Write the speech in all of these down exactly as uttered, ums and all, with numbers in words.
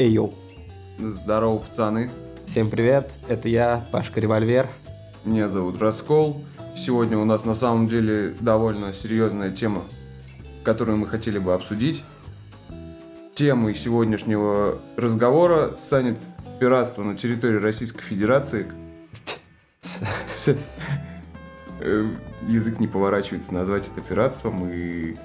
Эй, йоу. Здорово, пацаны. Всем привет, это я, Пашка Револьвер. Меня зовут Раскол. Сегодня у нас на самом деле довольно серьезная тема, которую мы хотели бы обсудить. Темой сегодняшнего разговора станет пиратство на территории Российской Федерации. Язык не поворачивается назвать это пиратством, и,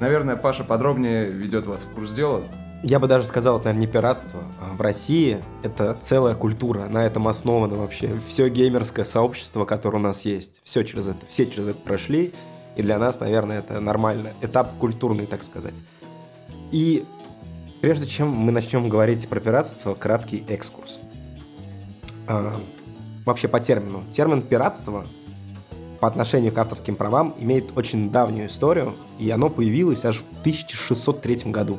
наверное, Паша подробнее ведет вас в курс дела. Я бы даже сказал, это, наверное, не пиратство. В России это целая культура, на этом основано вообще все геймерское сообщество, которое у нас есть. Все через это, все через это прошли, и для нас, наверное, это нормально. Этап культурный, так сказать. И прежде чем мы начнем говорить про пиратство, краткий экскурс. А, вообще по термину. Термин «пиратство» по отношению к авторским правам имеет очень давнюю историю, и оно появилось аж в тысяча шестьсот третьем году.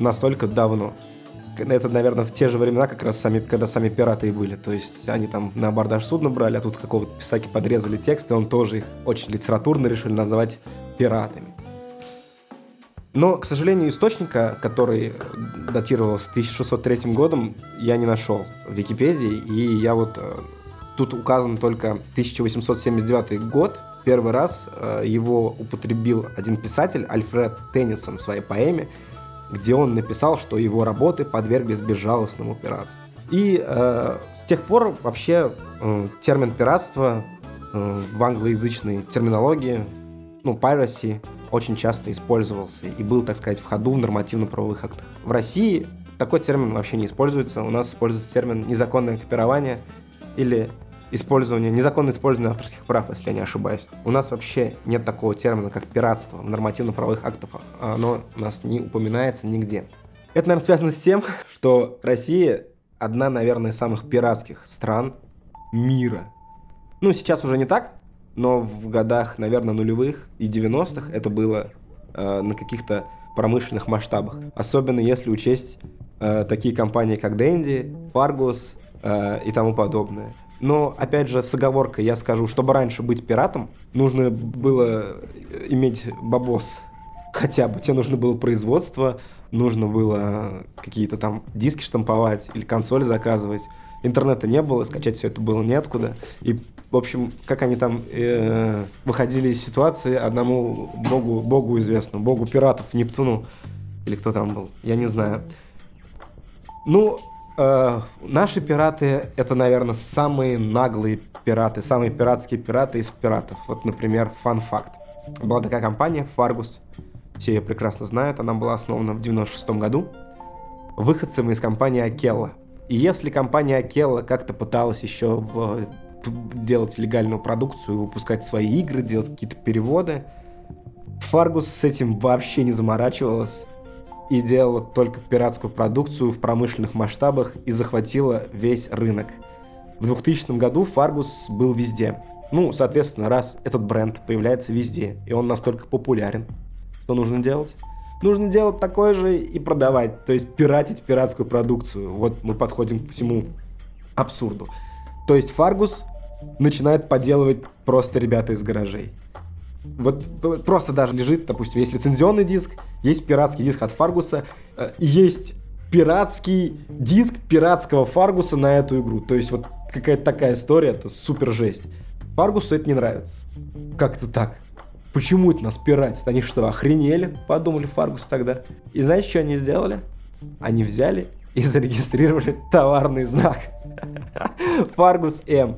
Настолько давно. Это, наверное, в те же времена, как раз сами, когда сами пираты и были. То есть они там на абордаж судна брали, а тут какого-то писаки подрезали текст, и он тоже их очень литературно решили назвать пиратами. Но, к сожалению, источника, который датировался тысяча шестьсот третьим годом, я не нашел в Википедии. И я вот... Тут указан только тысяча восемьсот семьдесят девятый год. Первый раз его употребил один писатель, Альфред Теннисон, в своей поэме, где он написал, что его работы подверглись безжалостному пиратству. И э, с тех пор вообще э, термин «пиратство» э, в англоязычной терминологии, ну, piracy, очень часто использовался и был, так сказать, в ходу в нормативно-правовых актах. В России такой термин вообще не используется. У нас используется термин «незаконное копирование» или использование, незаконное использование авторских прав, если я не ошибаюсь. У нас вообще нет такого термина, как пиратство в нормативно-правовых актах. Оно у нас не упоминается нигде. Это, наверное, связано с тем, что Россия одна, наверное, из самых пиратских стран мира. Ну, сейчас уже не так, но в годах, наверное, нулевых и девяностых это было э, на каких-то промышленных масштабах. Особенно если учесть э, такие компании, как Dendy, Fargus э, и тому подобное. Но, опять же, с оговоркой я скажу, чтобы раньше быть пиратом, нужно было иметь бабос. Хотя бы тебе нужно было производство, нужно было какие-то там диски штамповать или консоль заказывать. Интернета не было, скачать все это было неоткуда. И, в общем, как они там э, выходили из ситуации, одному богу, богу известно, богу пиратов, Нептуну, или кто там был, я не знаю. Ну... Э, наши пираты — это, наверное, самые наглые пираты, самые пиратские пираты из пиратов. Вот, например, фан-факт. Была такая компания Fargus, все ее прекрасно знают, она была основана в девяносто шестом году, выходцем из компании Akella. И если компания Akella как-то пыталась еще в, делать легальную продукцию, выпускать свои игры, делать какие-то переводы, Fargus с этим вообще не заморачивалась и делала только пиратскую продукцию в промышленных масштабах и захватила весь рынок. В двухтысячном году Fargus был везде. Ну, соответственно, раз этот бренд появляется везде, и он настолько популярен, что нужно делать? Нужно делать такое же и продавать, то есть пиратить пиратскую продукцию. Вот мы подходим к всему абсурду. То есть Fargus начинает подделывать просто ребята из гаражей. Вот просто даже лежит, допустим, есть лицензионный диск, есть пиратский диск от Фаргуса, есть пиратский диск пиратского Фаргуса на эту игру. То есть вот какая-то такая история, это супер жесть. Фаргусу это не нравится. Как-то так. Почему это нас пиратит? Они что, охренели? Подумали Fargus тогда. И знаете, что они сделали? Они взяли и зарегистрировали товарный знак. Fargus M.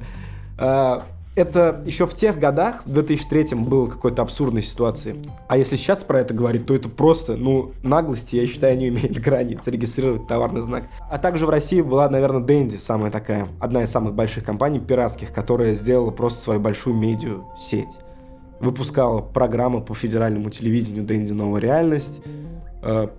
Это еще в тех годах, в две тысячи третьем, было какой-то абсурдной ситуации. А если сейчас про это говорить, то это просто, ну, наглости, я считаю, не имеет границ, регистрировать товарный знак. А также в России была, наверное, Dendy, самая такая, одна из самых больших компаний пиратских, которая сделала просто свою большую медиа-сеть. Выпускала программы по федеральному телевидению Dendy «Новая реальность»,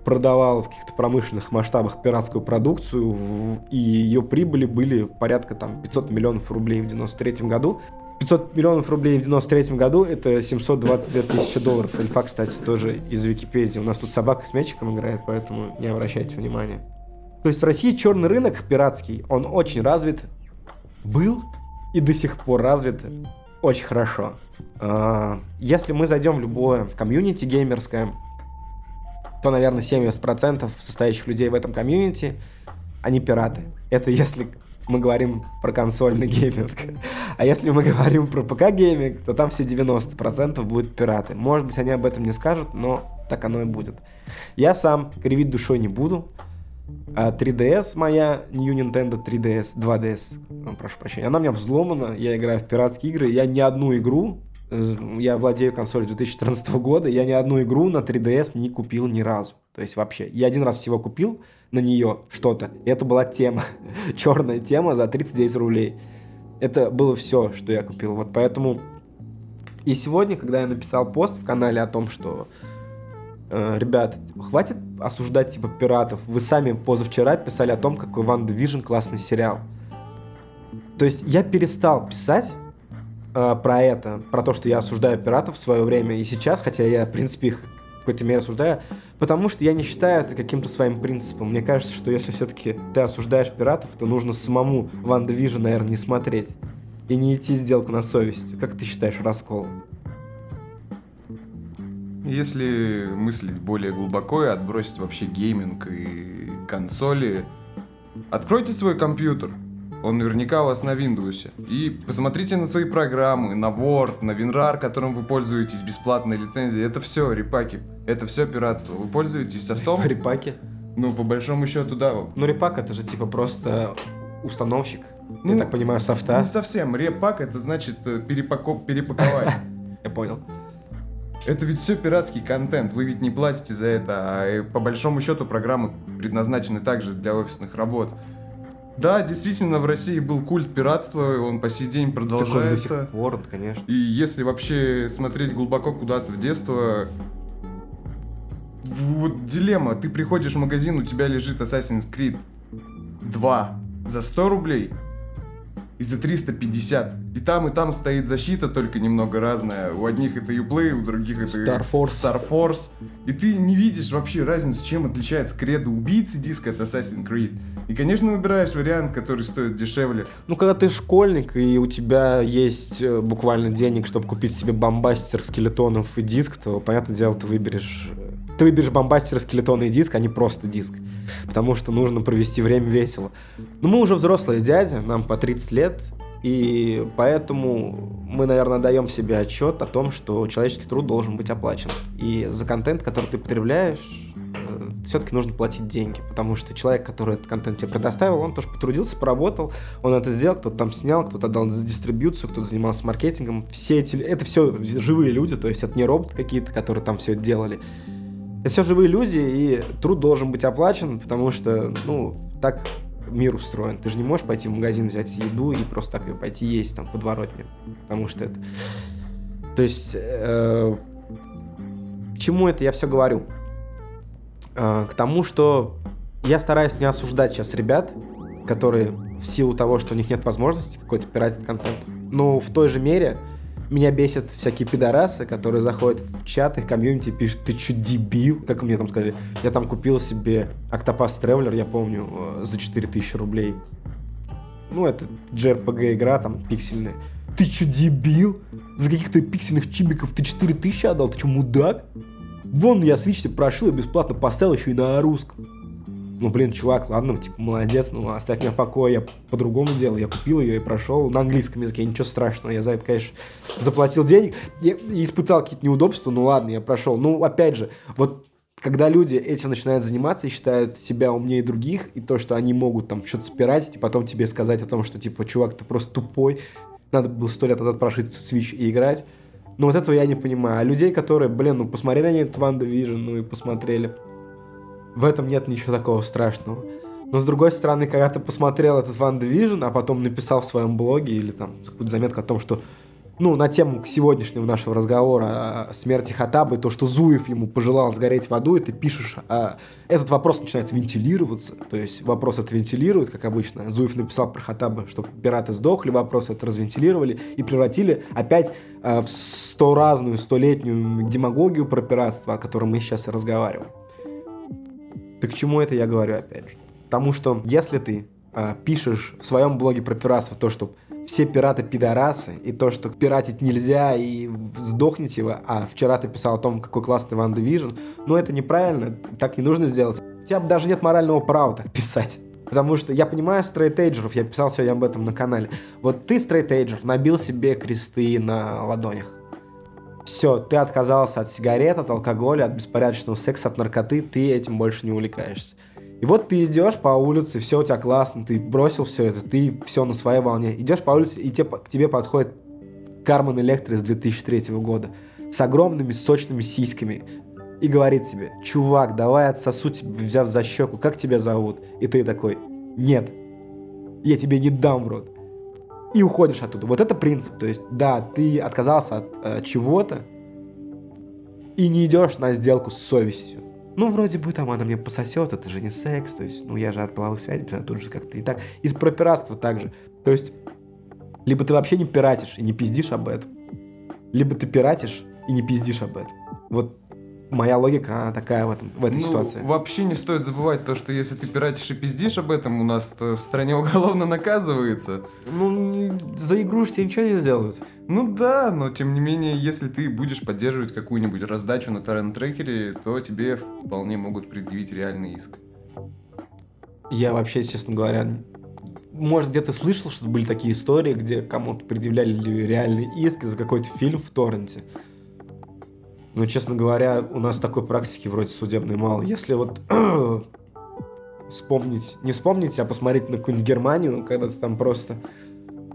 продавала в каких-то промышленных масштабах пиратскую продукцию, и ее прибыли были порядка там пятьсот миллионов рублей в девяносто третьем году. пятьсот миллионов рублей в девяносто третьем году — это семьсот двадцать две тысячи долларов. Инфа, кстати, тоже из Википедии. У нас тут собака с мячиком играет, поэтому не обращайте внимания. То есть в России черный рынок пиратский, он очень развит, был и до сих пор развит очень хорошо. Если мы зайдем в любое комьюнити геймерское, то, наверное, семьдесят процентов состоящих людей в этом комьюнити, они пираты. Это если мы говорим про консольный гейминг. А если мы говорим про ПК-гейминг, то там все девяносто процентов будут пираты. Может быть, они об этом не скажут, но так оно и будет. Я сам кривить душой не буду. три ди эс моя, New Nintendo три ди эс, два ди эс, прошу прощения, она у меня взломана, я играю в пиратские игры, я ни одну игру, я владею консолью две тысячи четырнадцатого года, я ни одну игру на три ди эс не купил ни разу. То есть вообще, я один раз всего купил на нее что-то, и это была тема, черная тема за тридцать девять рублей. Это было все, что я купил. Вот поэтому и сегодня, когда я написал пост в канале о том, что ребят, хватит осуждать типа пиратов. Вы сами позавчера писали о том, какой WandaVision классный сериал. То есть я перестал писать э, про это, про то, что я осуждаю пиратов в свое время и сейчас, хотя я, в принципе, их в какой-то мере осуждаю, потому что я не считаю это каким-то своим принципом. Мне кажется, что если все-таки ты осуждаешь пиратов, то нужно самому WandaVision, наверное, не смотреть и не идти сделку на совесть. Как ты считаешь, Раскол? Если мыслить более глубоко и отбросить вообще гейминг и консоли, откройте свой компьютер, он наверняка у вас на Windows, и посмотрите на свои программы, на Word, на WinRAR, которым вы пользуетесь, бесплатной лицензией, это все репаки, это все пиратство, вы пользуетесь софтом? Репаки? Ну, по большому счету, да. Ну, репак это же типа просто установщик, ну, я так понимаю, софта. Не совсем, репак это значит перепако- перепаковать. Я понял. Это ведь все пиратский контент, вы ведь не платите за это, а по большому счету программы предназначены также для офисных работ. Да, действительно, в России был культ пиратства, он по сей день продолжается. Так он до сих пор, конечно. И если вообще смотреть глубоко куда-то в детство, вот дилемма, ты приходишь в магазин, у тебя лежит Assassin's Creed два за сто рублей и за триста пятьдесят. И там, и там стоит защита, только немного разная. У одних это Uplay, у других это Star Force. Star Force. И ты не видишь вообще разницы, чем отличается кредо убийцы диска от Assassin's Creed. И, конечно, выбираешь вариант, который стоит дешевле. Ну, когда ты школьник, и у тебя есть буквально денег, чтобы купить себе бомбастер скелетонов и диск, то, понятное дело, ты выберешь... Ты выберешь бомбастер, скелетоны и диск, а не просто диск. Потому что нужно провести время весело. Но мы уже взрослые дяди, нам по тридцать лет, и поэтому мы, наверное, даем себе отчет о том, что человеческий труд должен быть оплачен. И за контент, который ты потребляешь, все-таки нужно платить деньги, потому что человек, который этот контент тебе предоставил, он тоже потрудился, поработал, он это сделал, кто-то там снял, кто-то отдал за дистрибьюцию, кто-то занимался маркетингом. Все эти... Это все живые люди, то есть это не роботы какие-то, которые там все это делали. Это все живые люди, и труд должен быть оплачен, потому что, ну, так мир устроен. Ты же не можешь пойти в магазин, взять еду и просто так ее пойти есть там подворотне, потому что это... То есть, э, к чему это я все говорю? Э, к тому, что я стараюсь не осуждать сейчас ребят, которые в силу того, что у них нет возможности какой-то пиратить контент, но в той же мере... Меня бесят всякие пидорасы, которые заходят в чат, их комьюнити пишут: ты чё, дебил? Как мне там сказали, я там купил себе Octopath Traveler, я помню, за четыре тысячи рублей. Ну, это джей ар пи джи игра, там, пиксельная. Ты чё, дебил? За каких-то пиксельных чибиков ты четыре тысячи отдал? Ты чё, мудак? Вон, я Switch себе прошил и бесплатно поставил еще и на русском. Ну, блин, чувак, ладно, типа, молодец, ну, оставь меня в покое, я по-другому делал, я купил ее и прошел на английском языке, ничего страшного, я за это, конечно, заплатил денег, я испытал какие-то неудобства, ну, ладно, я прошел. Ну, опять же, вот, когда люди этим начинают заниматься и считают себя умнее других, и то, что они могут там что-то спиратить, и потом тебе сказать о том, что, типа, чувак, ты просто тупой, надо было сто лет назад прошить Switch и играть, ну, вот этого я не понимаю. А людей, которые, блин, ну, посмотрели они этот WandaVision, ну, и посмотрели... В этом нет ничего такого страшного. Но, с другой стороны, когда ты посмотрел этот WandaVision, а потом написал в своем блоге или там какую-то заметку о том, что, ну, на тему сегодняшнего нашего разговора о смерти Хаттаба и то, что Зуев ему пожелал сгореть в аду, и ты пишешь, а этот вопрос начинает вентилироваться, то есть вопрос это вентилирует, как обычно. Зуев написал про Хаттаба, что пираты сдохли, вопрос это развентилировали и превратили опять а, в сто разную, столетнюю демагогию про пиратство, о котором мы сейчас и разговариваем. Так к чему это я говорю опять же? Потому что если ты э, пишешь в своем блоге про пиратство то, что все пираты пидорасы, и то, что пиратить нельзя, и сдохните вы, а вчера ты писал о том, какой классный WandaVision, но это неправильно, так не нужно сделать. У тебя даже нет морального права так писать. Потому что я понимаю стрейтейджеров, я писал сегодня об этом на канале. Вот ты, стрейтейджер, набил себе кресты на ладонях. Все, ты отказался от сигарет, от алкоголя, от беспорядочного секса, от наркоты, ты этим больше не увлекаешься. И вот ты идешь по улице, все у тебя классно, ты бросил все это, ты все на своей волне. Идешь по улице, и те, к тебе подходит Кармен Электро из две тысячи третьего года с огромными сочными сиськами. И говорит тебе: чувак, давай отсосу тебе, взяв за щеку, как тебя зовут? И ты такой: нет, я тебе не дам в рот. И уходишь оттуда. Вот это принцип. То есть, да, ты отказался от э, чего-то и не идешь на сделку с совестью. Ну, вроде бы там она мне пососет, это же не секс, то есть, ну, я же от половых связей, тут же как-то не так. И про пиратство также. То есть, либо ты вообще не пиратишь и не пиздишь об этом, либо ты пиратишь и не пиздишь об этом. Вот. Моя логика, она такая в, этом, в этой ну, ситуации. Вообще не стоит забывать то, что если ты пиратишь и пиздишь об этом, у нас в стране уголовно наказывается. Ну, за игру же тебе ничего не сделают. Ну да, но тем не менее, если ты будешь поддерживать какую-нибудь раздачу на торрент-трекере, то тебе вполне могут предъявить реальный иск. Я вообще, честно говоря... Может, где-то слышал, что были такие истории, где кому-то предъявляли реальный иск за какой-то фильм в торренте. Но, честно говоря, у нас такой практики вроде судебной мало. Если вот вспомнить, не вспомнить, а посмотреть на какую-нибудь Германию, когда ты там просто...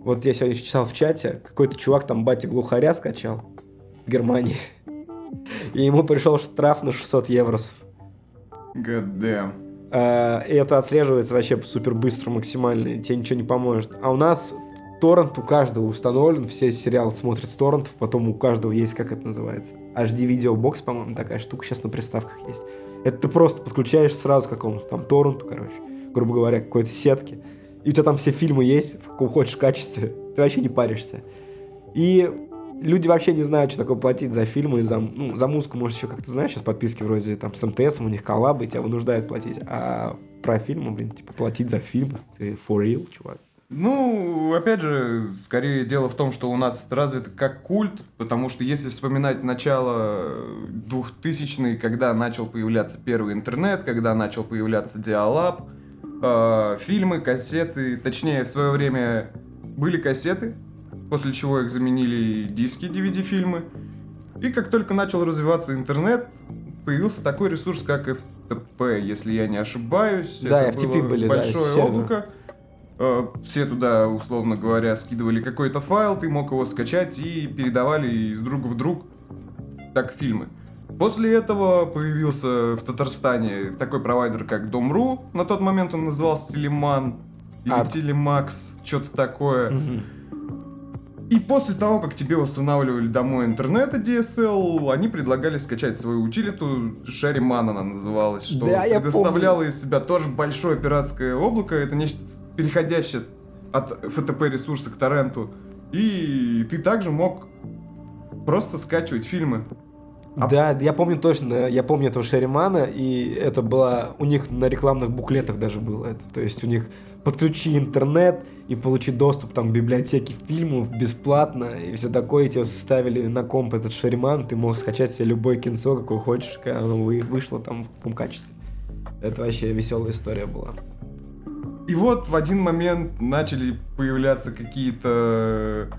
Вот я сегодня читал в чате, какой-то чувак там батя глухаря скачал в Германии, и ему пришел штраф на шестьсот евро. God damn. И это отслеживается вообще супер быстро, максимально, тебе ничего не поможет. А у нас торрент у каждого установлен, все сериалы смотрят с торрентов, потом у каждого есть, как это называется, эйч ди-видеобокс, по-моему, такая штука сейчас на приставках есть. Это ты просто подключаешь сразу к какому-то там торренту, короче, грубо говоря, какой-то сетке, и у тебя там все фильмы есть, в каком хочешь качестве, ты вообще не паришься. И люди вообще не знают, что такое платить за фильмы, и за, ну, за музыку, может, еще как-то знаешь, сейчас подписки вроде там с эм тэ эс, у них коллабы, тебя вынуждают платить, а про фильмы, блин, типа платить за фильмы, ты for real, чувак. Ну, опять же, скорее дело в том, что у нас развито как культ, потому что если вспоминать начало двухтысячных, когда начал появляться первый интернет, когда начал появляться диалаб, э, фильмы, кассеты, точнее, в свое время были кассеты, после чего их заменили диски, ди ви ди-фильмы, и как только начал развиваться интернет, появился такой ресурс, как эф тэ пэ, если я не ошибаюсь, да, это эф тэ пэ было были, большое да, облако. Все туда, условно говоря, скидывали какой-то файл, ты мог его скачать и передавали из друга в друг так фильмы. После этого появился в Татарстане такой провайдер, как дом точка ру, на тот момент он назывался Телеман или а... Телемакс, что-то такое. Угу. И после того, как тебе устанавливали домой интернет и ди эс эл, они предлагали скачать свою утилиту, Шариман она называлась, что да, предоставляло из себя тоже большое пиратское облако, это нечто переходящее от эф тэ пэ-ресурса к торренту, и ты также мог просто скачивать фильмы. А... Да, я помню точно, я помню этого Шаримана, и это было, у них на рекламных буклетах даже было это, то есть у них подключи интернет и получи доступ там, к библиотеке фильмов бесплатно, и все такое, и тебе составили на комп этот Шариман, ты мог скачать себе любое кинцо, какое хочешь, когда оно вышло там в каком качестве. Это вообще веселая история была. И вот в один момент начали появляться какие-то...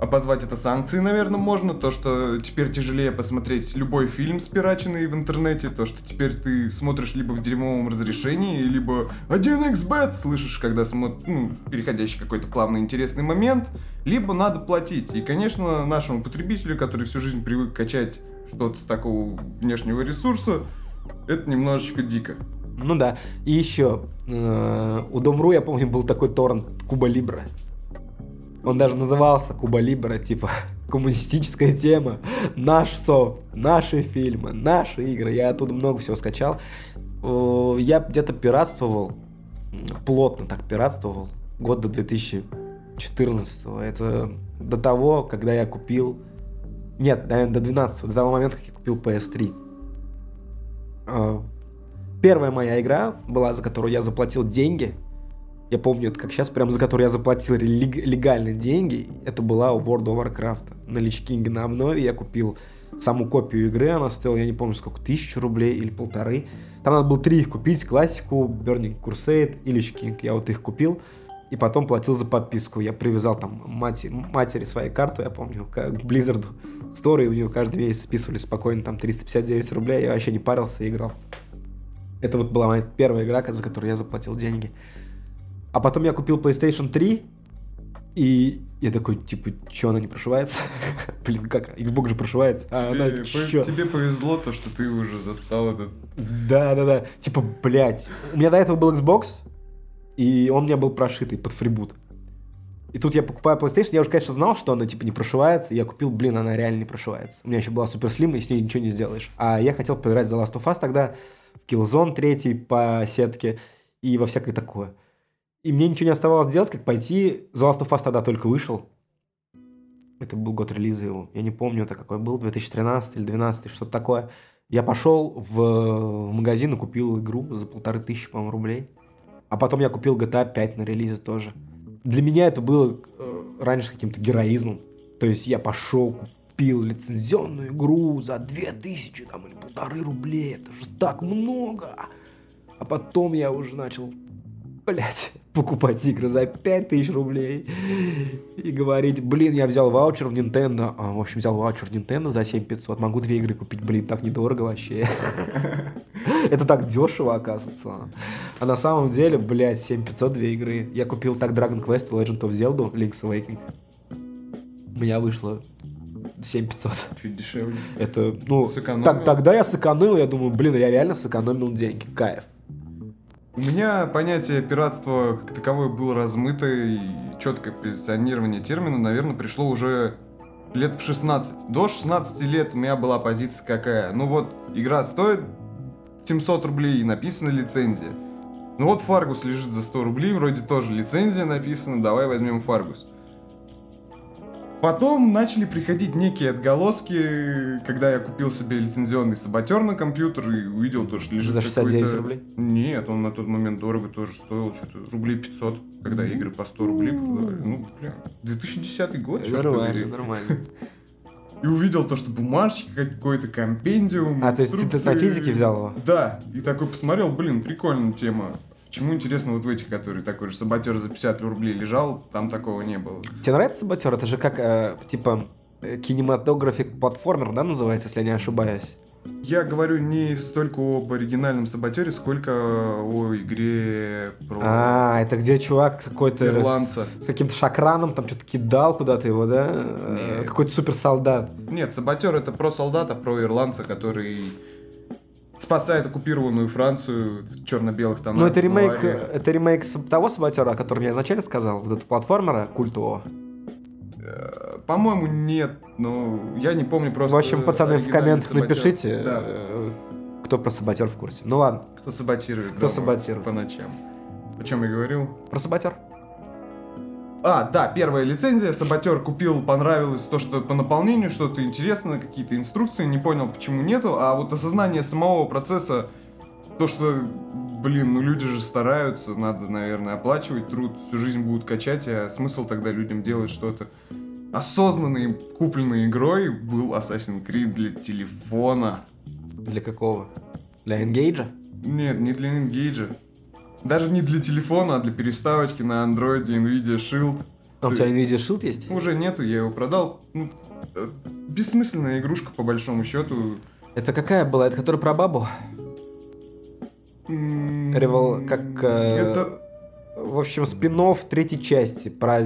Обозвать это санкции, наверное, можно. То, что теперь тяжелее посмотреть любой фильм, спираченный в интернете. То, что теперь ты смотришь либо в дерьмовом разрешении, либо один икс бет слышишь, когда смотришь, ну, переходящий какой-то плавный интересный момент. Либо надо платить. И, конечно, нашему потребителю, который всю жизнь привык качать что-то с такого внешнего ресурса, это немножечко дико. Ну да. И еще, у дом точка ру, я помню, был такой торрент Куба Либре. Он даже назывался Куба Либре, типа, коммунистическая тема, наш софт, наши фильмы, наши игры. Я оттуда много всего скачал. Я где-то пиратствовал, плотно так пиратствовал, год до две тысячи четырнадцатого. Это до того, когда я купил... Нет, наверное, до двенадцатого, до того момента, как я купил пи эс три. Первая моя игра была, за которую я заплатил деньги, Я помню, это как сейчас, прям за который я заплатил легальные деньги. Это была у World of Warcraft. На Lich King на обнове я купил саму копию игры. Она стоила, я не помню, сколько, тысячу рублей или полторы. Там надо было три их купить. Классику, Burning Crusade и Lich King. Я вот их купил. И потом платил за подписку. Я привязал там мать, матери своей карты, я помню, к Blizzard Store. И у нее каждый месяц списывали спокойно там триста пятьдесят девять рублей. Я вообще не парился и играл. Это вот была моя первая игра, за которую я заплатил деньги. А потом я купил PlayStation три, и я такой, типа, чё, она не прошивается? Блин, как? Xbox же прошивается. А тебе, она, чё? Тебе повезло то, что ты уже застал этот... Да-да-да. Типа, блядь. У меня до этого был Xbox, и он у меня был прошитый под фрибут. И тут я покупаю PlayStation, я уже, конечно, знал, что она, типа, не прошивается. Я купил, блин, она реально не прошивается. У меня еще была Super Slim, и с ней ничего не сделаешь. А я хотел поиграть за Last of Us тогда, в Killzone третий по сетке, и во всякое такое. И мне ничего не оставалось делать, как пойти... The Last of Us тогда только вышел. Это был год релиза его. Я не помню, это какой был, две тысячи тринадцатый или двенадцатый, что-то такое. Я пошел в магазин и купил игру за полторы тысячи, по-моему, рублей. А потом я купил джи ти эй пять на релизе тоже. Для меня это было раньше каким-то героизмом. То есть я пошел, купил лицензионную игру за две тысячи там, или полторы рублей. Это же так много! А потом я уже начал... Блять, покупать игры за пять тысяч рублей и говорить, блин, я взял ваучер в Nintendo, а, в общем, взял ваучер в Nintendo за семь тысяч пятьсот, могу две игры купить, блин, так недорого вообще. Это так дешево, оказывается. А на самом деле, блять, семь тысяч пятьсот, две игры. Я купил так Dragon Quest и Legend of Zelda, Link's Awakening. У меня вышло семь тысяч пятьсот. Чуть дешевле. Это, ну, так, тогда я сэкономил, я думаю, блин, я реально сэкономил деньги, кайф. У меня понятие пиратства как таковое было размыто, и четкое позиционирование термина, наверное, пришло уже лет в шестнадцать. До шестнадцати лет у меня была позиция какая? Ну вот, игра стоит семьсот рублей, и написана лицензия. Ну вот Fargus лежит за сто рублей, вроде тоже лицензия написана, давай возьмем Fargus. Потом начали приходить некие отголоски, когда я купил себе лицензионный саботер на компьютер и увидел то, что лежит за шестьдесят девять рублей? Нет, он на тот момент дорого тоже стоил, что-то рублей пятьсот, когда игры по сто рублей продавали. Ну, бля, две тысячи десятый год, черт подери. Нормально. И увидел то, что бумажки, какой-то компендиум. А, то есть ты на физике взял его? Да, и такой посмотрел, блин, прикольная тема. Почему интересно вот в этих, которые такой же саботер за пятьдесят рублей лежал, там такого не было. Тебе нравится саботер? Это же как, э, типа, кинематографик платформер, да, называется, если я не ошибаюсь? Я говорю не столько об оригинальном саботере, сколько о игре про... А, это где чувак какой-то... Ирландца. С, с каким-то шакраном, там что-то кидал куда-то его, да? Нет. Какой-то суперсолдат. Нет, саботер это про солдата, про ирландца, который... спасает оккупированную Францию в черно-белых тонах. Ну, это ремейк, это ремейк того саботера, о котором я изначально сказал, вот этого платформера культового. По-моему, нет, но я не помню просто... В общем, пацаны, в комментах напишите, да, кто про саботер в курсе. Ну ладно. Кто саботирует, кто саботирует по ночам. О чем я говорил? Про саботер. А, да, первая лицензия, саботер купил, понравилось то, что по наполнению что-то интересное, какие-то инструкции, не понял, почему нету, а вот осознание самого процесса, то, что, блин, ну люди же стараются, надо, наверное, оплачивать труд, всю жизнь будут качать, а смысл тогда людям делать что-то. Осознанной, купленной игрой был Assassin's Creed для телефона. Для какого? Для Engage? Нет, не для Engage. Даже не для телефона, а для переставочки на Android, Nvidia Shield. А у тебя Nvidia Shield есть? Уже нету, я его продал. Ну, бессмысленная игрушка, по большому счету. Это какая была? Это которая про бабу? Револ... как... Э... Это... В общем, спин-офф третьей части про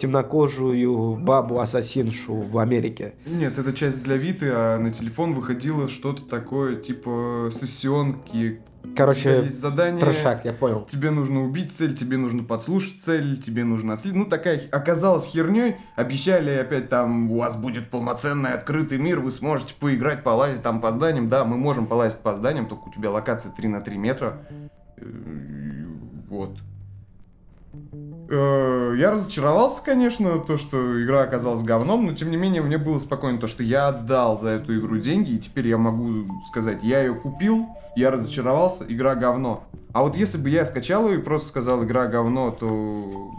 темнокожую бабу-ассасиншу в Америке. Нет, это часть для Виты, а на телефон выходило что-то такое, типа сессионки. Короче, задание, трешак, я понял. Тебе нужно убить цель, тебе нужно подслушать цель, тебе нужно отследить. Ну, такая оказалась херней. Обещали опять там, у вас будет полноценный открытый мир, вы сможете поиграть, полазить там по зданиям. Да, мы можем полазить по зданиям, только у тебя локация три на три метра. Вот. Я разочаровался, конечно, то, что игра оказалась говном, но тем не менее мне было спокойно то, что я отдал за эту игру деньги, и теперь я могу сказать, я ее купил, я разочаровался, игра говно. А вот если бы я скачал ее и просто сказал, игра говно, то...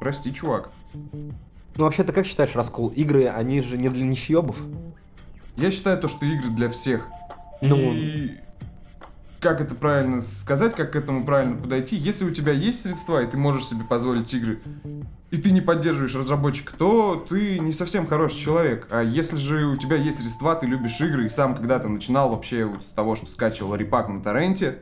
Прости, чувак. Ну вообще, ты как считаешь, Раскол, игры, они же не для нищебов? Я считаю то, что игры для всех. Ну... И... Как это правильно сказать, как к этому правильно подойти? Если у тебя есть средства, и ты можешь себе позволить игры, и ты не поддерживаешь разработчика, то ты не совсем хороший человек. А если же у тебя есть средства, ты любишь игры, и сам когда-то начинал вообще вот с того, что скачивал репак на торренте,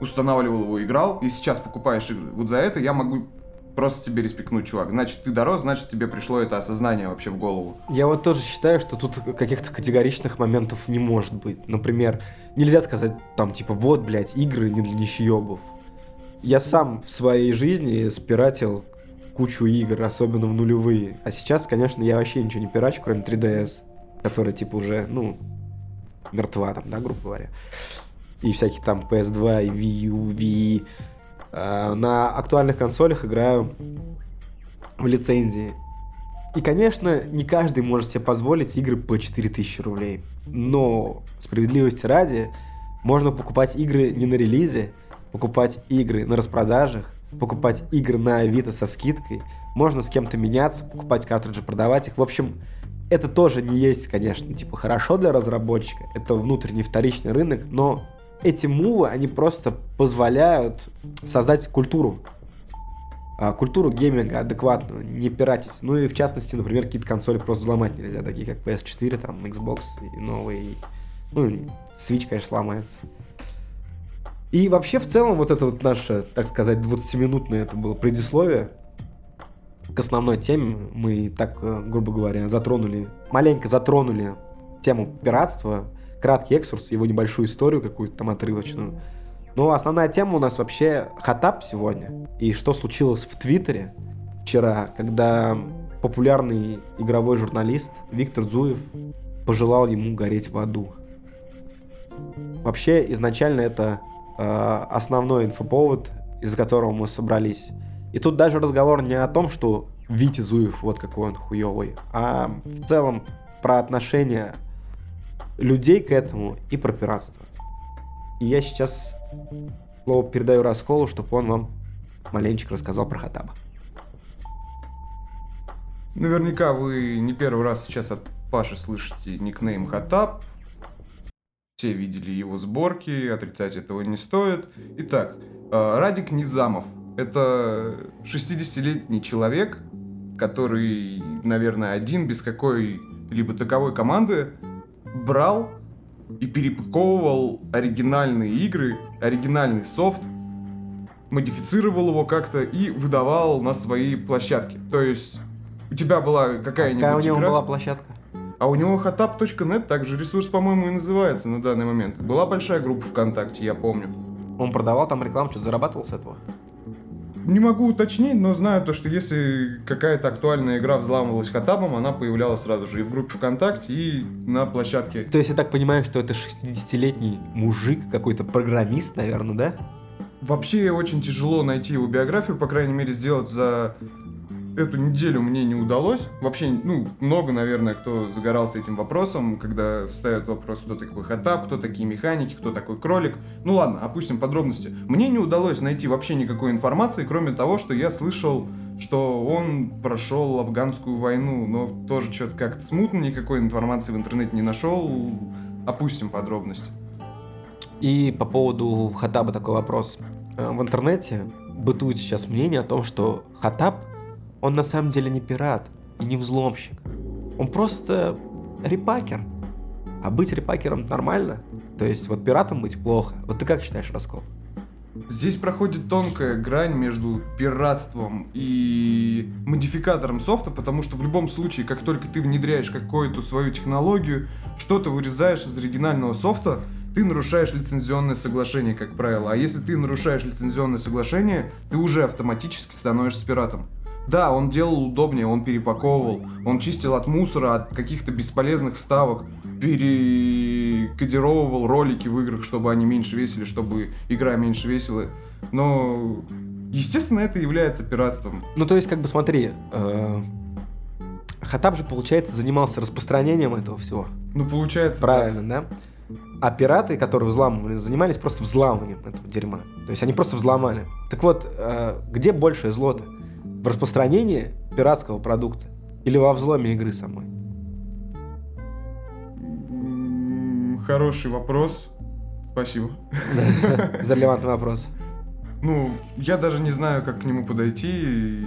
устанавливал его, играл, и сейчас покупаешь игры, вот за это я могу просто тебе респектнуть, чувак. Значит, ты дорос, значит, тебе пришло это осознание вообще в голову. Я вот тоже считаю, что тут каких-то категоричных моментов не может быть. Например, нельзя сказать там, типа, вот, блядь, игры не для нищеёбов. Я сам в своей жизни спиратил кучу игр, особенно в нулевые. А сейчас, конечно, я вообще ничего не пирачу, кроме три ди эс, которая, типа, уже, ну, мертва там, да, грубо говоря. И всякие там пи эс два, и Wii U, Wii... На актуальных консолях играю в лицензии. И, конечно, не каждый может себе позволить игры по четыре тысячи рублей. Но, справедливости ради, можно покупать игры не на релизе, покупать игры на распродажах, покупать игры на Авито со скидкой, можно с кем-то меняться, покупать картриджи, продавать их. В общем, это тоже не есть, конечно, типа хорошо для разработчика, это внутренний вторичный рынок, но... Эти мувы, они просто позволяют создать культуру, культуру гейминга адекватную, не пиратить. Ну и в частности, например, какие-то консоли просто взломать нельзя, такие как пи эс четыре, там, Xbox и новые, ну, Switch, конечно, сломается. И вообще, в целом, вот это вот наше, так сказать, двадцатиминутное это было предисловие к основной теме. Мы так, грубо говоря, затронули, маленько затронули тему пиратства, краткий экскурс, его небольшую историю какую-то там отрывочную. Но основная тема у нас вообще Хаттаб сегодня. И что случилось в Твиттере вчера, когда популярный игровой журналист Виктор Зуев пожелал ему гореть в аду. Вообще, изначально это э, основной инфоповод, из-за которого мы собрались. И тут даже разговор не о том, что Витя Зуев, вот какой он хуёвый, а в целом про отношения людей к этому и про пиратство. И я сейчас слово передаю Расколу, чтобы он вам маленечко рассказал про Хаттаба. Наверняка вы не первый раз сейчас от Паши слышите никнейм Хаттаб. Все видели его сборки, отрицать этого не стоит. Итак, Радик Низамов. Это шестидесятилетний человек, который, наверное, один, без какой-либо таковой команды, брал и перепаковывал оригинальные игры, оригинальный софт, модифицировал его как-то и выдавал на свои площадки. То есть у тебя была какая-нибудь игра... А у него игра, была площадка? А у него хаттаб точка нет, также ресурс, по-моему, и называется на данный момент. Была большая группа ВКонтакте, я помню. Он продавал там рекламу, что-то зарабатывал с этого? Не могу уточнить, но знаю то, что если какая-то актуальная игра взламывалась Хаттабом, она появлялась сразу же и в группе ВКонтакте, и на площадке. То есть я так понимаю, что это шестидесятилетний мужик, какой-то программист, наверное, да? Вообще очень тяжело найти его биографию, по крайней мере, сделать за эту неделю мне не удалось. Вообще, ну, много, наверное, кто загорался этим вопросом, когда встает вопрос, кто такой Хаттаб, кто такие механики, кто такой кролик. Ну ладно, опустим подробности. Мне не удалось найти вообще никакой информации, кроме того, что я слышал, что он прошел афганскую войну, но тоже что-то как-то смутно, никакой информации в интернете не нашел. Опустим подробности. И по поводу Хаттаба такой вопрос. В интернете бытует сейчас мнение о том, что Хаттаб, он на самом деле не пират и не взломщик. Он просто репакер. А быть репакером нормально? То есть вот пиратом быть плохо. Вот ты как считаешь, Раскол? Здесь проходит тонкая грань между пиратством и модификатором софта, потому что в любом случае, как только ты внедряешь какую-то свою технологию, что-то вырезаешь из оригинального софта, ты нарушаешь лицензионное соглашение, как правило. А если ты нарушаешь лицензионное соглашение, ты уже автоматически становишься пиратом. Да, он делал удобнее, он перепаковывал, он чистил от мусора, от каких-то бесполезных вставок, перекодировывал ролики в играх, чтобы они меньше весили, чтобы игра меньше весила. Но Естественно, это является пиратством. Ну, то есть, как бы, смотри, э, Хаттаб же, получается, занимался распространением этого всего. Ну, получается. Правильно, так. Да? А пираты, которые взламывали, занимались просто взламыванием этого дерьма. То есть, они просто взломали. Так вот, э, где большее зло-то? В распространении пиратского продукта или во взломе игры самой? Хороший вопрос. Спасибо. За релевантный вопрос. Ну, я даже не знаю, как к нему подойти.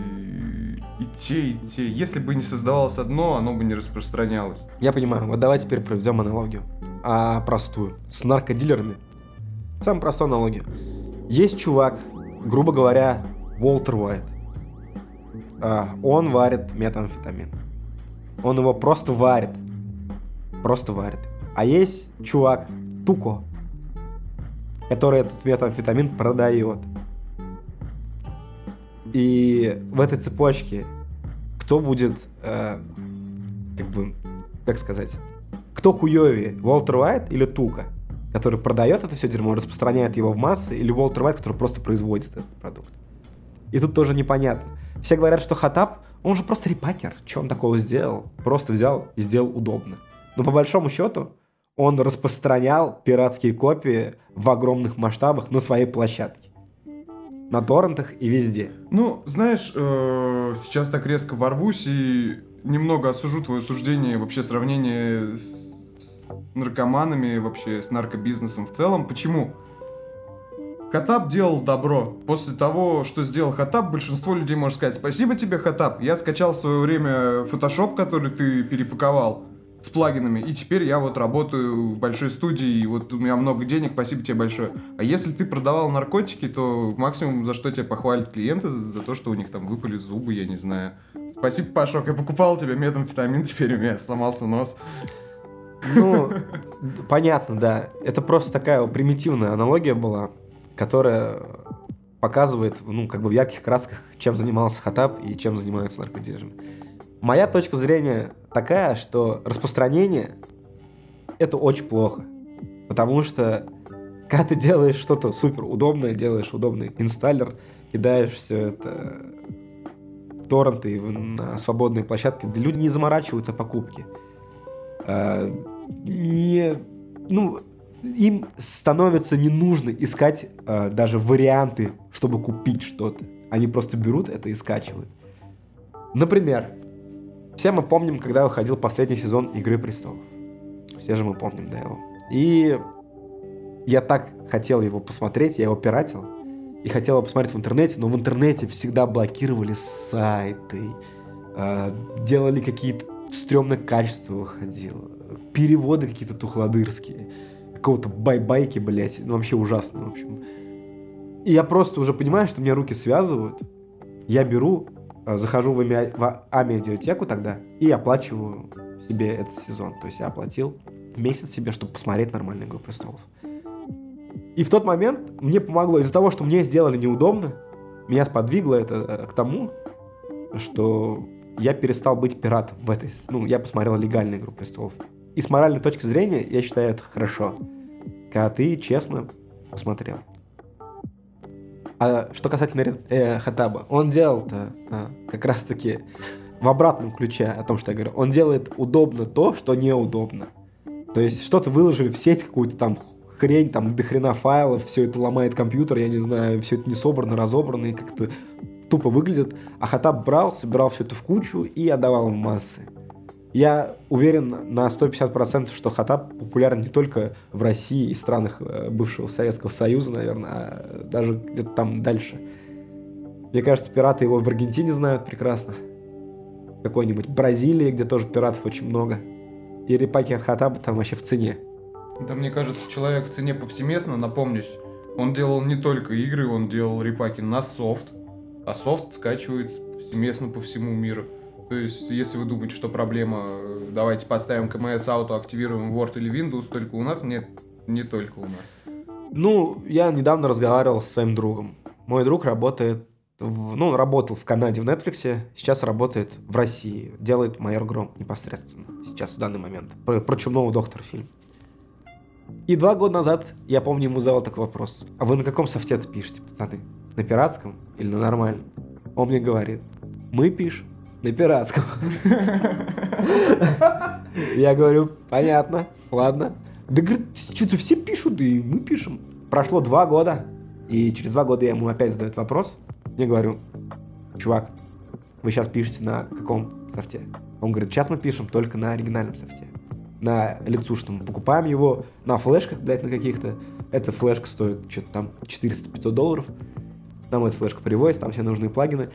И те, и те. Если бы не создавалось одно, оно бы не распространялось. Я понимаю. Вот давай теперь проведем аналогию. А простую. С наркодилерами. Самую простую аналогию. Есть чувак, грубо говоря, Уолтер Уайт. А, он варит метамфетамин. Он его просто варит. Просто варит. А есть чувак Туко, который этот метамфетамин продает. И в этой цепочке кто будет, э, как бы, как сказать, кто хуёвее, Уолтер Уайт или Тука, который продает это все дерьмо, распространяет его в массы, или Уолтер Уайт, который просто производит этот продукт? И тут тоже непонятно. Все говорят, что Хаттаб, он же просто репакер. Что он такого сделал? Просто взял и сделал удобно. Но по большому счету он распространял пиратские копии в огромных масштабах на своей площадке. На торрентах и везде. Ну, знаешь, сейчас так резко ворвусь и немного осужу твое суждение, вообще сравнение с наркоманами, вообще с наркобизнесом в целом. Почему? Хаттаб делал добро. После того, что сделал Хаттаб, большинство людей может сказать: спасибо тебе, Хаттаб, я скачал в свое время Photoshop, который ты перепаковал с плагинами, и теперь я вот работаю в большой студии, и вот у меня много денег, спасибо тебе большое. А если ты продавал наркотики, то максимум за что тебя похвалят клиенты, за, за то, что у них там выпали зубы, я не знаю. Спасибо, Пашок, я покупал тебе метамфетамин, теперь у меня сломался нос. Ну, понятно, да. Это просто такая примитивная аналогия была, которая показывает, ну, как бы в ярких красках, чем занимался Хаттаб и чем занимаются наркодилерами. Моя точка зрения такая, что распространение — это очень плохо. Потому что, когда ты делаешь что-то суперудобное, делаешь удобный инсталлер, кидаешь все это торренты на свободные площадки, люди не заморачиваются о покупке. Не, ну, им становится не нужно искать даже варианты, чтобы купить что-то. Они просто берут это и скачивают. Например, все мы помним, когда выходил последний сезон «Игры престолов». Все же мы помним, да, его. И я так хотел его посмотреть, я его пиратил. И хотел его посмотреть в интернете, но в интернете всегда блокировали сайты. Э, делали какие-то... Стрёмное качество выходило. Переводы какие-то тухлодырские. Какого-то бай-байки, блядь. Ну, вообще ужасно, в общем. И я просто уже понимаю, что мне руки связывают. Я беру... Захожу в амиадиотеку тогда и оплачиваю себе этот сезон. То есть я оплатил месяц себе, чтобы посмотреть нормальную «Игру престолов». И в тот момент мне помогло. Из-за того, что мне сделали неудобно, меня сподвигло это к тому, что я перестал быть пиратом в этой... Ну, я посмотрел легальную «Игру престолов». И с моральной точки зрения я считаю это хорошо. Когда ты честно посмотрел. А что касательно э, Хаттаба, он делал-то а, как раз-таки в обратном ключе о том, что я говорю. Он делает удобно то, что неудобно. То есть что-то выложили в сеть, какую-то там хрень, там дохрена файлов, все это ломает компьютер, я не знаю, все это не собрано, разобрано и как-то тупо выглядит. А Хаттаб брал, собирал все это в кучу и отдавал им массы. Я уверен на сто пятьдесят процентов, что Хаттаб популярен не только в России и странах бывшего Советского Союза, наверное, а даже где-то там дальше. Мне кажется, пираты его в Аргентине знают прекрасно. В какой-нибудь Бразилии, где тоже пиратов очень много. И репаки Хаттаба там вообще в цене. Да, мне кажется, человек в цене повсеместно, напомнюсь. Он делал не только игры, он делал репаки на софт. А софт скачивается повсеместно по всему миру. То есть, если вы думаете, что проблема, давайте поставим КМС-ауто, активируем Word или Windows, только у нас, нет, не только у нас. Ну, я недавно разговаривал со своим другом. Мой друг работает, в, ну, работал в Канаде в Netflix, сейчас работает в России, делает «Майор Гром» непосредственно, сейчас, в данный момент, про, про чумного доктора фильм. И два года назад, я помню, ему задал такой вопрос: а вы на каком софте пишете, пацаны? На пиратском или на нормальном? Он мне говорит, мы пишем на пиратском. Я говорю, понятно, ладно. Да, говорит, что-то все пишут, да и мы пишем. Прошло два года, и через два года я ему опять задаю вопрос. Я говорю, чувак, вы сейчас пишете на каком софте? Он говорит, сейчас мы пишем только на оригинальном софте. На лицушном. Покупаем его на флешках, блядь, на каких-то. Эта флешка стоит что-то там четыреста-пятьсот долларов. Нам эта флешка привозится, там все нужные плагины.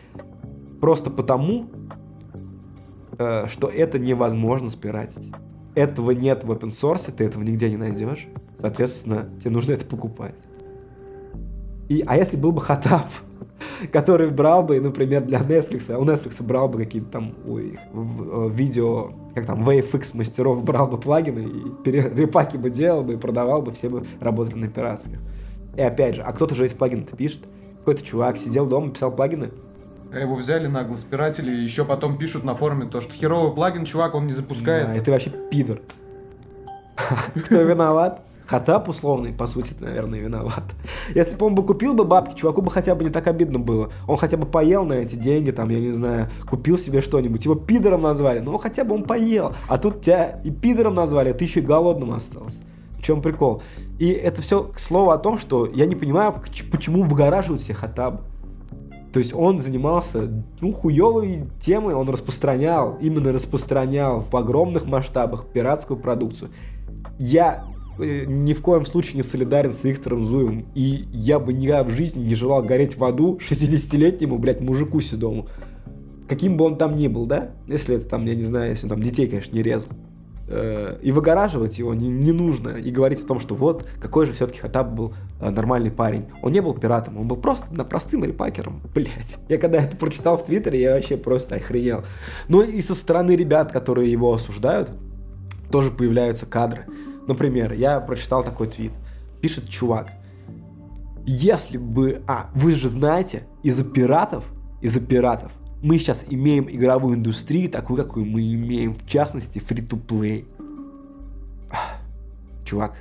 Просто потому, э, что это невозможно спиратить. Этого нет в open source, ты этого нигде не найдешь. Соответственно, тебе нужно это покупать. И, а если был бы Хаттаб, который брал бы, например, для Netflix, у Netflix брал бы какие-то там ой, видео, как там, ви эф экс мастеров брал бы плагины, и пере, репаки бы делал бы, и продавал бы, все бы работали на пиратских. И опять же, а кто-то же эти плагины-то пишет. Какой-то чувак сидел дома, писал плагины. А его взяли нагло спиратели, и еще потом пишут на форуме то, что херовый плагин, чувак, он не запускается. Да, и ты вообще пидор. Кто виноват? Хаттаб условный, по сути, наверное, виноват. Если бы он бы купил бы бабки, чуваку бы хотя бы не так обидно было. Он хотя бы поел на эти деньги, там, я не знаю, купил себе что-нибудь. Его пидором назвали, но хотя бы он поел. А тут тебя и пидором назвали, а ты еще и голодным остался. В чем прикол? И это все к слову о том, что я не понимаю, почему выгораживают все Хаттабы. То есть он занимался, ну, хуёвой темой, он распространял, именно распространял в огромных масштабах пиратскую продукцию. Я ни в коем случае не солидарен с Виктором Зуевым, и я бы никогда в жизни не желал гореть в аду шестидесятилетнему, блядь, мужику седому. Каким бы он там ни был, да? Если это там, я не знаю, если он там детей, конечно, не резал. И выгораживать его не, не нужно, и говорить о том, что вот, какой же все-таки Хаттаб был э, нормальный парень. Он не был пиратом, он был просто простым репакером, блять. Я когда это прочитал в Твиттере, я вообще просто охренел. Ну и со стороны ребят, которые его осуждают, тоже появляются кадры. Например, я прочитал такой твит. Пишет чувак. Если бы... А, вы же знаете, из-за пиратов, из-за пиратов, мы сейчас имеем игровую индустрию, такую, какую мы имеем, в частности, фри-ту-плей. Чувак,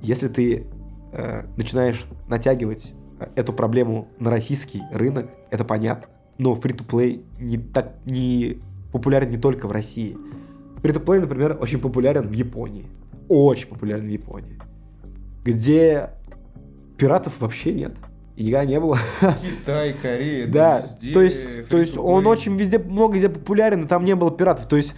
если ты э, начинаешь натягивать эту проблему на российский рынок, это понятно, но фри-ту-плей не, так, не популярен не только в России. Фри-ту-плей, например, очень популярен в Японии. Очень популярен в Японии. Где пиратов вообще нет. И никогда не было. Китай, Корея. Да, то есть, то есть он очень везде, много где популярен, и там не было пиратов. То есть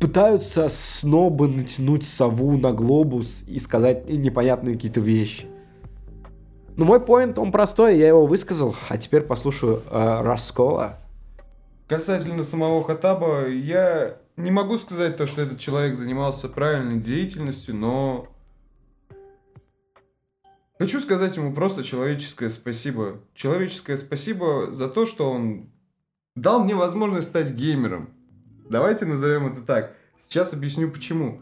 пытаются снобы натянуть сову на глобус и сказать непонятные какие-то вещи. Но мой поинт, он простой, я его высказал, а теперь послушаю э, Раскола. Касательно самого Хаттаба, я не могу сказать то, что этот человек занимался правильной деятельностью, но... Хочу сказать ему просто человеческое спасибо. Человеческое спасибо за то, что он дал мне возможность стать геймером. Давайте назовем это так. Сейчас объясню почему.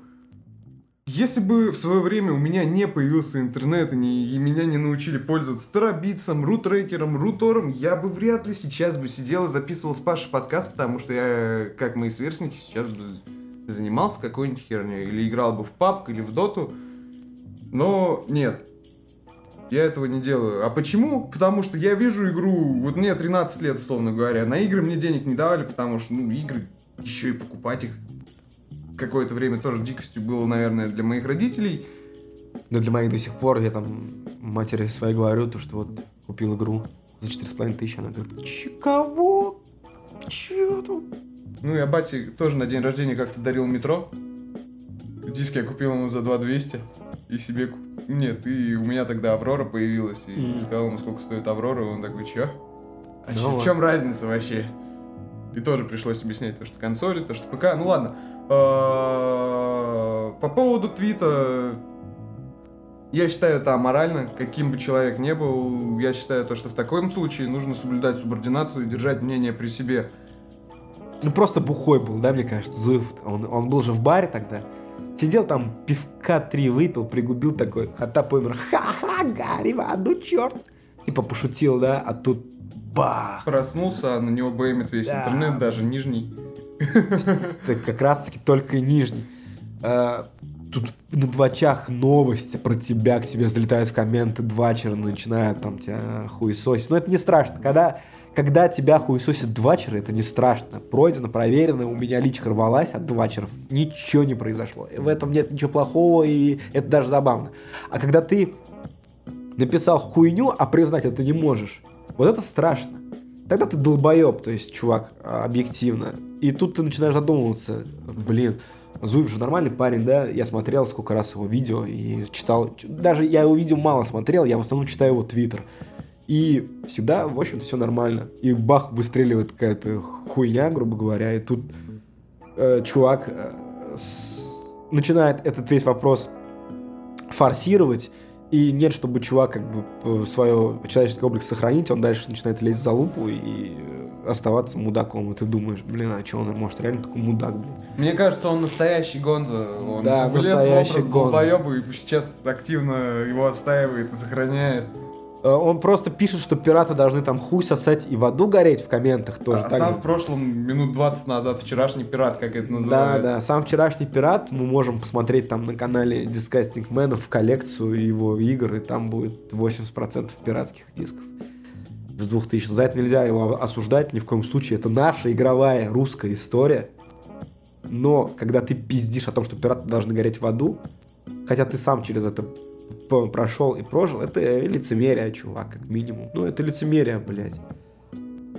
Если бы в свое время у меня не появился интернет и, не, и меня не научили пользоваться терабитсом, рутрекером, рутором, я бы вряд ли сейчас бы сидел и записывал с Пашей подкаст, потому что я, как мои сверстники, сейчас бы занимался какой-нибудь херней. Или играл бы в пабг, или в доту. Но нет. Я этого не делаю. А почему? Потому что я вижу игру, вот мне тринадцать лет, условно говоря, на игры мне денег не давали, потому что, ну, игры, еще и покупать их какое-то время тоже дикостью было, наверное, для моих родителей. Но для моих до сих пор, я там матери своей говорю, то, что вот купил игру за четыре с половиной тысячи, она говорит, че, кого? Че там? Ну, я бате тоже на день рождения как-то дарил метро. Диск я купил ему за две тысячи двести и себе купил. Нет, и у меня тогда Аврора появилась, и mm. сказал ему, сколько стоит Аврора, и он такой, чё? А ну, в чем разница вообще? И тоже пришлось объяснять то, что консоли, то, что ПК, ну ладно. По поводу твита, я считаю, это аморально, каким бы человек ни был, я считаю то, что в таком случае нужно соблюдать субординацию и держать мнение при себе. Ну просто бухой был, да, мне кажется, Зуев, он, он был же в баре тогда. Сидел там, пивка три выпил, пригубил такой, Хаттаб умер, ха-ха, Гарри, ну черт. Типа пошутил, да, а тут бах. Проснулся, а на него бэмит весь да. интернет, даже нижний. Как раз таки только нижний. тут на двачах новости про тебя, к тебе залетают в комменты двачера, начинают там тебя хуесосить. Но это не страшно. Когда, когда тебя хуесосит двачера, это не страшно. Пройдено, проверено, у меня личка рвалась от двачеров. Ничего не произошло. В этом нет ничего плохого, и это даже забавно. А когда ты написал хуйню, а признать это не можешь, вот это страшно. Тогда ты долбоеб, то есть, чувак, объективно. И тут ты начинаешь задумываться, блин, Зуев же нормальный парень, да? Я смотрел сколько раз его видео и читал. Даже я его видео мало смотрел, я в основном читаю его твиттер. И всегда, в общем-то, все нормально. И бах, выстреливает какая-то хуйня, грубо говоря. И тут э, чувак э, с... начинает этот весь вопрос форсировать. И нет, чтобы чувак как бы свое человеческий облик сохранить, он дальше начинает лезть в залупу и оставаться мудаком. И ты думаешь, блин, а что он может реально такой мудак, блин? Мне кажется, он настоящий гонзо. Он да, влез в образ долбоеба и сейчас активно его отстаивает и сохраняет. Он просто пишет, что пираты должны там хуй сосать и в аду гореть в комментах тоже. А так сам же. В прошлом, минут двадцать назад, вчерашний пират, как это называется. Да, да, сам вчерашний пират, мы можем посмотреть там на канале Disgusting Man в коллекцию его игр, и там будет восемьдесят процентов пиратских дисков с двухтысячных. За это нельзя его осуждать ни в коем случае, это наша игровая русская история. Но когда ты пиздишь о том, что пираты должны гореть в аду, хотя ты сам через это прошел и прожил, это лицемерие, чувак, как минимум. Ну, это лицемерие, блядь.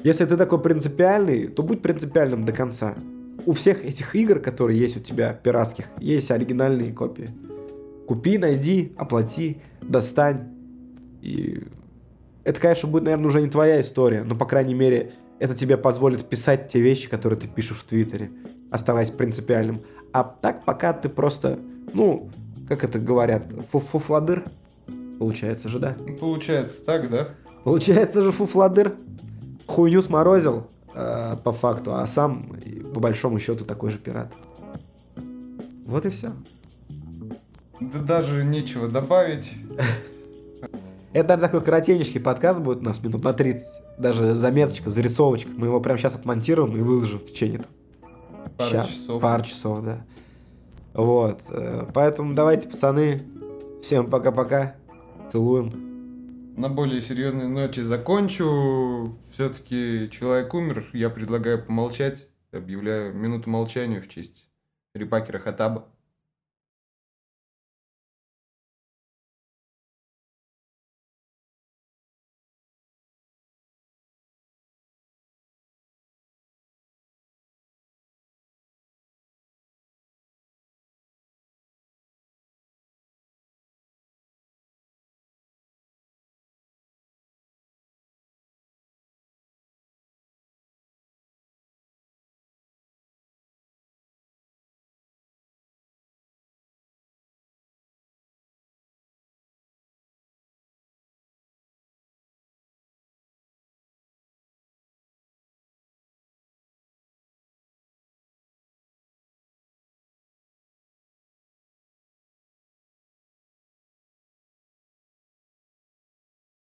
Если ты такой принципиальный, то будь принципиальным до конца. У всех этих игр, которые есть у тебя, пиратских, есть оригинальные копии. Купи, найди, оплати, достань. И это, конечно, будет, наверное, уже не твоя история, но, по крайней мере, это тебе позволит писать те вещи, которые ты пишешь в Твиттере, оставаясь принципиальным. А так, пока ты просто, ну... Как это говорят? Фуфладыр? Получается же, да? Получается так, да? Получается же фуфладыр. Хуйню сморозил, э, по факту, а сам, по большому счету, такой же пират. Вот и все. Да даже нечего добавить. Это, наверное, такой коротенечкий подкаст будет у нас минут на тридцать. Даже заметочка, зарисовочка. Мы его прямо сейчас отмонтируем и выложим в течение пару часов. Пару часов, да. Вот, поэтому давайте, пацаны, всем пока-пока, целуем. На более серьезной ноте закончу, все-таки человек умер, я предлагаю помолчать, объявляю минуту молчания в честь репакера Хаттаба.